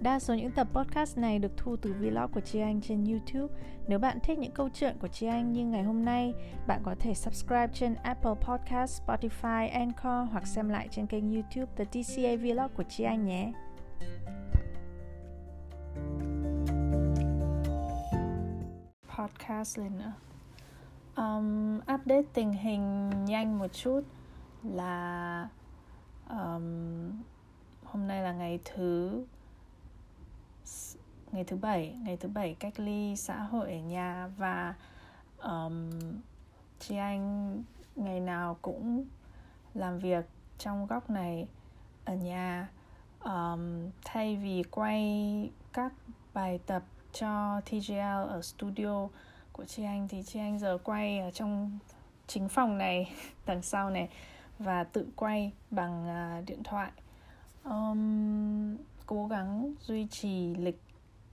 Đa số những tập podcast này được thu từ vlog của Chi Anh trên YouTube. Nếu bạn thích những câu chuyện của Chi Anh như ngày hôm nay, bạn có thể subscribe trên Apple Podcast, Spotify, Anchor hoặc xem lại trên kênh YouTube The TCA Vlog của Chi Anh nhé. Podcast lên nữa. Update tình hình nhanh một chút là hôm nay là ngày thứ bảy cách ly xã hội ở nhà, và chị Anh ngày nào cũng làm việc trong góc này ở nhà, thay vì quay các bài tập cho TGL ở studio của chị Anh thì chị Anh giờ quay ở trong chính phòng này đằng sau này và tự quay bằng điện thoại. Cố gắng duy trì lịch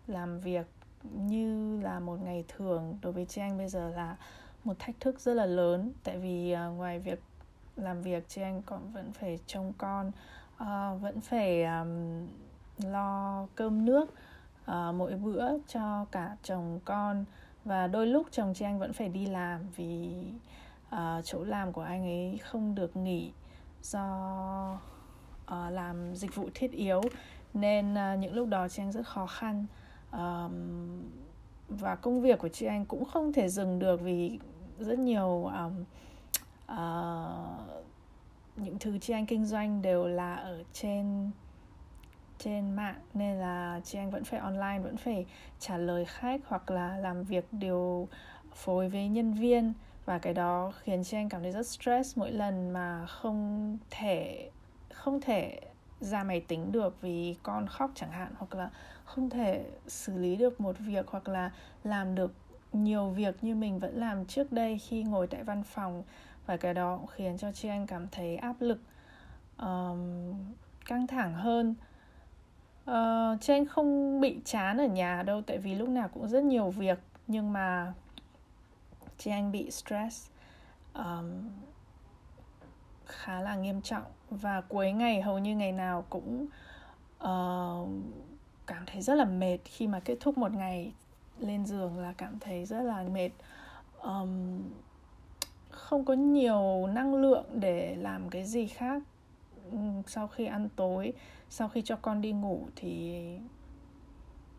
làm việc như là một ngày thường đối với chị Anh bây giờ là một thách thức rất là lớn, tại vì ngoài việc làm việc chị Anh còn vẫn phải trông con, vẫn phải lo cơm nước mỗi bữa cho cả chồng con, và đôi lúc chồng chị Anh vẫn phải đi làm vì chỗ làm của anh ấy không được nghỉ do làm dịch vụ thiết yếu, nên những lúc đó chị Anh rất khó khăn. Và công việc của chị Anh cũng không thể dừng được vì rất nhiều những thứ chị Anh kinh doanh đều là ở trên mạng, nên là chị Anh vẫn phải online, vẫn phải trả lời khách hoặc là làm việc điều phối với nhân viên, và cái đó khiến chị Anh cảm thấy rất stress mỗi lần mà không thể ra máy tính được vì con khóc chẳng hạn, hoặc là không thể xử lý được một việc hoặc là làm được nhiều việc như mình vẫn làm trước đây khi ngồi tại văn phòng, và cái đó cũng khiến cho chị Anh cảm thấy áp lực, căng thẳng hơn. Chị Anh không bị chán ở nhà đâu, tại vì lúc nào cũng rất nhiều việc, nhưng mà chị Anh bị stress khá là nghiêm trọng, và cuối ngày hầu như ngày nào cũng cảm thấy rất là mệt. Khi mà kết thúc một ngày lên giường là cảm thấy rất là mệt, không có nhiều năng lượng để làm cái gì khác. Sau khi ăn tối, sau khi cho con đi ngủ thì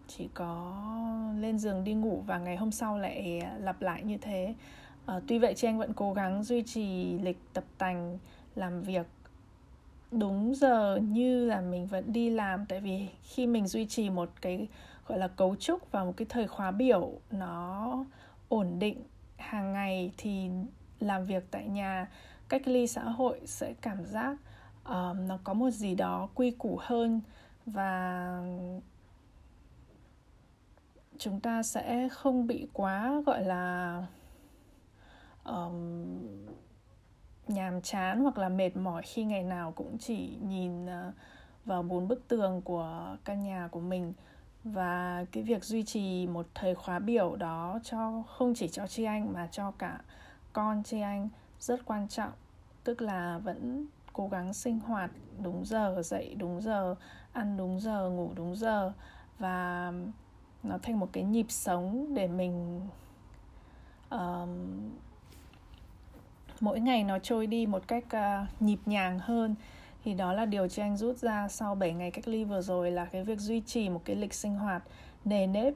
chỉ có lên giường đi ngủ, và ngày hôm sau lại lặp lại như thế. Tuy vậy chị Anh vẫn cố gắng duy trì lịch tập tành, làm việc đúng giờ như là mình vẫn đi làm, tại vì khi mình duy trì một cái gọi là cấu trúc và một cái thời khóa biểu nó ổn định hàng ngày thì làm việc tại nhà cách ly xã hội sẽ cảm giác nó có một gì đó quy củ hơn, và chúng ta sẽ không bị quá gọi là nhàm chán hoặc là mệt mỏi khi ngày nào cũng chỉ nhìn vào 4 bức tường của căn nhà của mình. Và cái việc duy trì một thời khóa biểu đó cho không chỉ cho chị Anh mà cho cả con chị Anh rất quan trọng, tức là vẫn cố gắng sinh hoạt đúng giờ, dậy đúng giờ, ăn đúng giờ, ngủ đúng giờ, và nó thành một cái nhịp sống để mình mỗi ngày nó trôi đi một cách nhịp nhàng hơn. Thì đó là điều chị Anh rút ra sau 7 ngày cách ly vừa rồi, là cái việc duy trì một cái lịch sinh hoạt nề nếp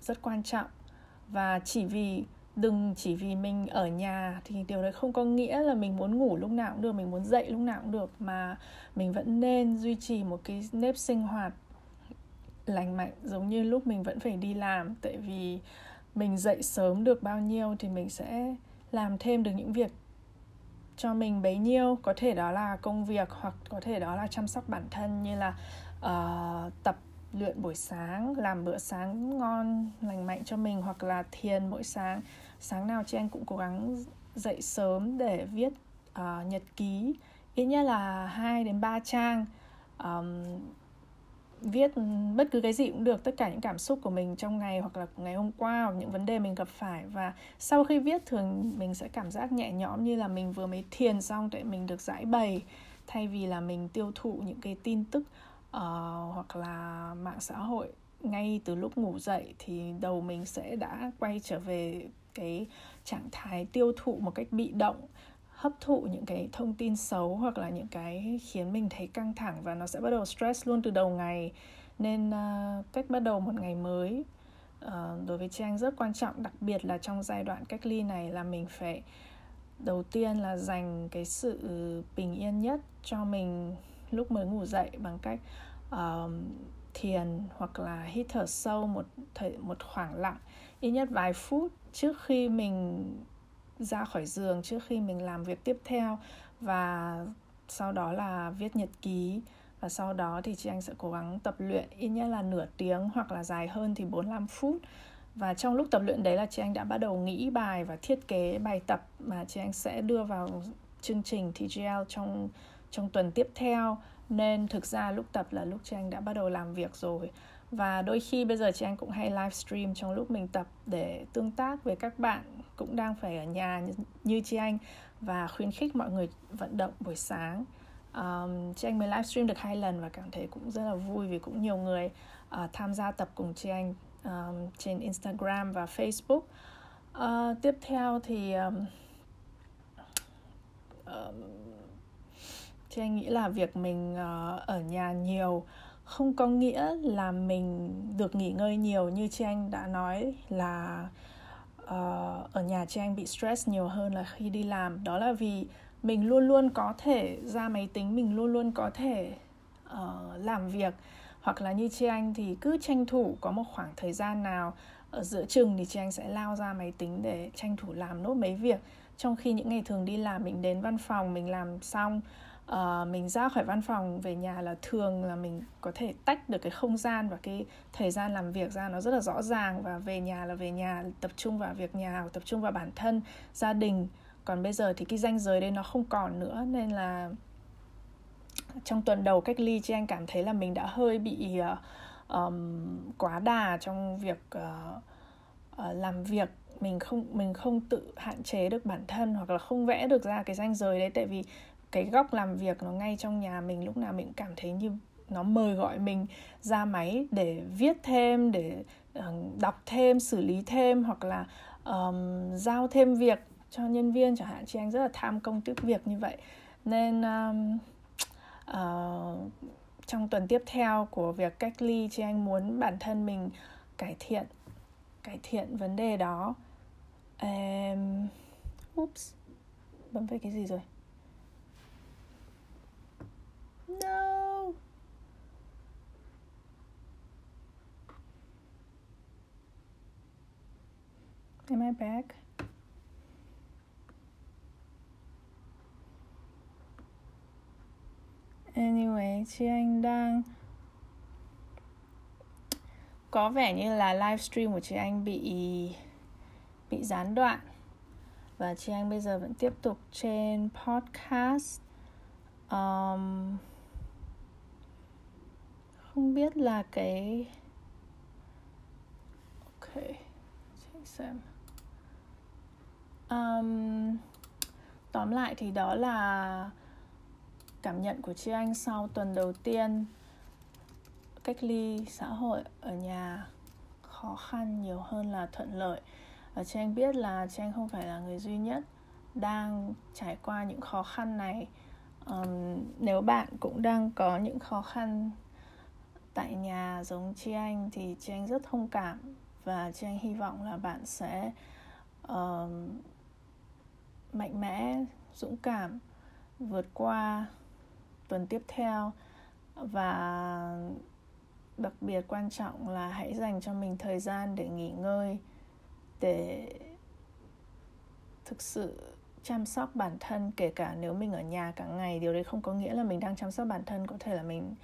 rất quan trọng. Và chỉ vì mình ở nhà thì điều đấy không có nghĩa là mình muốn ngủ lúc nào cũng được, mình muốn dậy lúc nào cũng được, mà mình vẫn nên duy trì một cái nếp sinh hoạt lành mạnh giống như lúc mình vẫn phải đi làm, tại vì mình dậy sớm được bao nhiêu thì mình sẽ làm thêm được những việc cho mình bấy nhiêu, có thể đó là công việc hoặc có thể đó là chăm sóc bản thân như là tập luyện buổi sáng, làm bữa sáng ngon lành mạnh cho mình, hoặc là thiền mỗi sáng. Sáng nào chị Anh cũng cố gắng dậy sớm để viết nhật ký ít nhất là 2-3 trang, viết bất cứ cái gì cũng được, tất cả những cảm xúc của mình trong ngày hoặc là ngày hôm qua, hoặc những vấn đề mình gặp phải. Và sau khi viết thường mình sẽ cảm giác nhẹ nhõm như là mình vừa mới thiền xong, để mình được giải bày, thay vì là mình tiêu thụ những cái tin tức hoặc là mạng xã hội ngay từ lúc ngủ dậy, thì đầu mình sẽ đã quay trở về cái trạng thái tiêu thụ một cách bị động, hấp thụ những cái thông tin xấu hoặc là những cái khiến mình thấy căng thẳng, và nó sẽ bắt đầu stress luôn từ đầu ngày. Nên cách bắt đầu một ngày mới đối với Chi Anh rất quan trọng, đặc biệt là trong giai đoạn cách ly này, là mình phải đầu tiên là dành cái sự bình yên nhất cho mình lúc mới ngủ dậy bằng cách thiền hoặc là hít thở sâu một khoảng lặng ít nhất vài phút trước khi mình ra khỏi giường, trước khi mình làm việc tiếp theo, và sau đó là viết nhật ký. Và sau đó thì Chi Anh sẽ cố gắng tập luyện ít nhất là nửa tiếng hoặc là dài hơn thì 45 phút. Và trong lúc tập luyện đấy là Chi Anh đã bắt đầu nghĩ bài và thiết kế bài tập mà Chi Anh sẽ đưa vào chương trình TGL trong tuần tiếp theo. Nên thực ra lúc tập là lúc Chi Anh đã bắt đầu làm việc rồi. Và đôi khi bây giờ Chi Anh cũng hay livestream trong lúc mình tập để tương tác với các bạn cũng đang phải ở nhà như Chi Anh, và khuyến khích mọi người vận động buổi sáng. Chi Anh mới livestream được 2 lần và cảm thấy cũng rất là vui vì cũng nhiều người tham gia tập cùng Chi Anh trên Instagram và Facebook. Tiếp theo thì Chi Anh nghĩ là việc mình ở nhà nhiều không có nghĩa là mình được nghỉ ngơi nhiều. Như Chi Anh đã nói là ở nhà Chi Anh bị stress nhiều hơn là khi đi làm. Đó là vì mình luôn luôn có thể ra máy tính, mình luôn luôn có thể làm việc. Hoặc là như Chi Anh thì cứ tranh thủ có một khoảng thời gian nào ở giữa chừng thì Chi Anh sẽ lao ra máy tính để tranh thủ làm nốt mấy việc. Trong khi những ngày thường đi làm mình đến văn phòng, mình làm xong, mình ra khỏi văn phòng về nhà là thường là mình có thể tách được cái không gian và cái thời gian làm việc ra nó rất là rõ ràng. Và về nhà là về nhà, tập trung vào việc nhà, tập trung vào bản thân, gia đình. Còn bây giờ thì cái ranh giới đấy nó không còn nữa. Nên là trong tuần đầu cách ly, Chi Anh cảm thấy là mình đã hơi bị quá đà trong việc làm việc. Mình không tự hạn chế được bản thân hoặc là không vẽ được ra cái ranh giới đấy, tại vì cái góc làm việc nó ngay trong nhà mình, lúc nào mình cảm thấy như nó mời gọi mình ra máy để viết thêm, để đọc thêm, xử lý thêm hoặc là giao thêm việc cho nhân viên chẳng hạn. Chi Anh rất là tham công tiếc việc như vậy. Nên trong tuần tiếp theo của việc cách ly, Chi Anh muốn bản thân mình cải thiện vấn đề đó. Oops, bấm về cái gì rồi? No. Am I back? Anyway, Chi Anh đang có vẻ như là livestream của Chi Anh bị gián đoạn. Và Chi Anh bây giờ vẫn tiếp tục trên podcast. Không biết là cái... Ok, xem. Tóm lại thì đó là cảm nhận của Chi Anh sau tuần đầu tiên cách ly xã hội ở nhà, khó khăn nhiều hơn là thuận lợi. Và Chi Anh biết là Chi Anh không phải là người duy nhất đang trải qua những khó khăn này. Nếu bạn cũng đang có những khó khăn tại nhà giống Chi Anh thì Chi Anh rất thông cảm, và Chi Anh hy vọng là bạn sẽ mạnh mẽ, dũng cảm vượt qua tuần tiếp theo. Và đặc biệt quan trọng là hãy dành cho mình thời gian để nghỉ ngơi, để thực sự chăm sóc bản thân. Kể cả nếu mình ở nhà cả ngày, điều đấy không có nghĩa là mình đang chăm sóc bản thân. Có thể là mình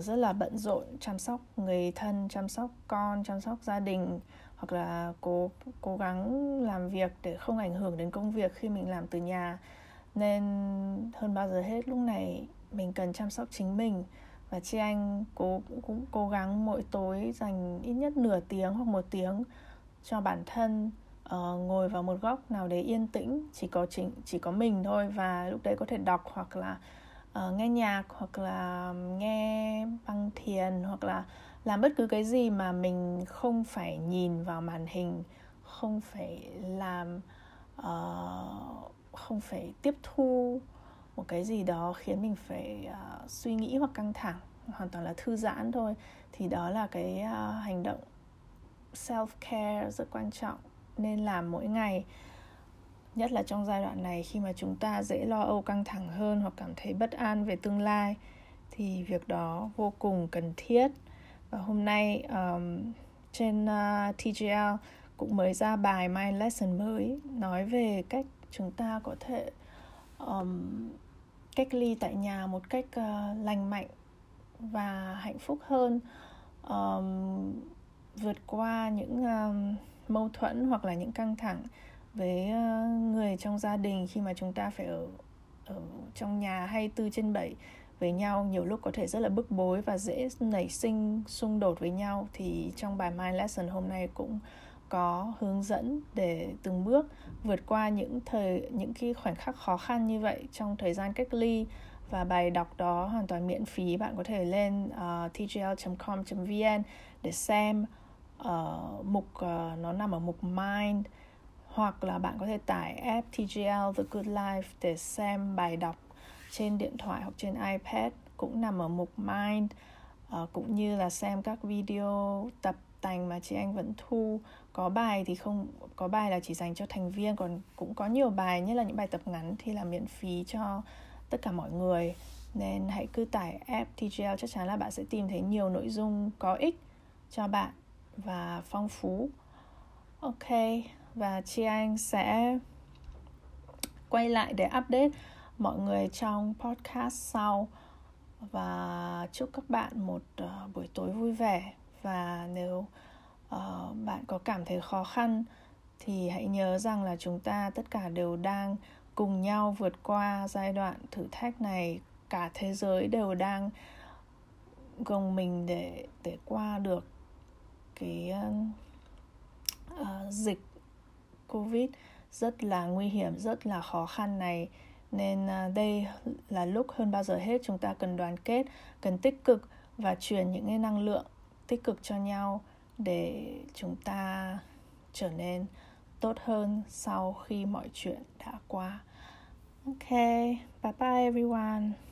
rất là bận rộn, chăm sóc người thân, chăm sóc con, chăm sóc gia đình, hoặc là cố gắng làm việc để không ảnh hưởng đến công việc khi mình làm từ nhà. Nên hơn bao giờ hết lúc này mình cần chăm sóc chính mình. Và Chi Anh cũng cố gắng mỗi tối dành ít nhất nửa tiếng hoặc một tiếng cho bản thân, ngồi vào một góc nào đấy yên tĩnh, chỉ có mình thôi. Và lúc đấy có thể đọc hoặc là nghe nhạc, hoặc là nghe băng thiền, hoặc là làm bất cứ cái gì mà mình không phải nhìn vào màn hình, không phải làm, không phải tiếp thu một cái gì đó khiến mình phải suy nghĩ hoặc căng thẳng, hoàn toàn là thư giãn thôi. Thì đó là cái hành động self-care rất quan trọng nên làm mỗi ngày, nhất là trong giai đoạn này khi mà chúng ta dễ lo âu, căng thẳng hơn hoặc cảm thấy bất an về tương lai, thì việc đó vô cùng cần thiết. Và hôm nay trên TGL cũng mới ra bài My Lesson mới nói về cách chúng ta có thể cách ly tại nhà một cách lành mạnh và hạnh phúc hơn, vượt qua những mâu thuẫn hoặc là những căng thẳng với người trong gia đình khi mà chúng ta phải ở trong nhà 24/7 với nhau. Nhiều lúc có thể rất là bức bối và dễ nảy sinh xung đột với nhau. Thì trong bài My Lesson hôm nay cũng có hướng dẫn để từng bước vượt qua những cái khoảnh khắc khó khăn như vậy trong thời gian cách ly. Và bài đọc đó hoàn toàn miễn phí, bạn có thể lên tgl.com.vn để xem. Nó nằm ở mục Mind, hoặc là bạn có thể tải app TGL The Good Life để xem bài đọc trên điện thoại hoặc trên iPad, cũng nằm ở mục Mind, cũng như là xem các video tập tành mà chị Anh vẫn thu. Có bài thì không, có bài là chỉ dành cho thành viên, còn cũng có nhiều bài, nhất là những bài tập ngắn thì là miễn phí cho tất cả mọi người. Nên hãy cứ tải app TGL, chắc chắn là bạn sẽ tìm thấy nhiều nội dung có ích cho bạn và phong phú. Ok, và Chi Anh sẽ quay lại để update mọi người trong podcast sau. Và chúc các bạn một buổi tối vui vẻ. Và nếu bạn có cảm thấy khó khăn thì hãy nhớ rằng là chúng ta tất cả đều đang cùng nhau vượt qua giai đoạn thử thách này. Cả thế giới đều đang gồng mình để qua được cái dịch Covid rất là nguy hiểm, rất là khó khăn này. Nên đây là lúc hơn bao giờ hết chúng ta cần đoàn kết, cần tích cực và truyền những cái năng lượng tích cực cho nhau để chúng ta trở nên tốt hơn sau khi mọi chuyện đã qua. Ok, bye bye everyone.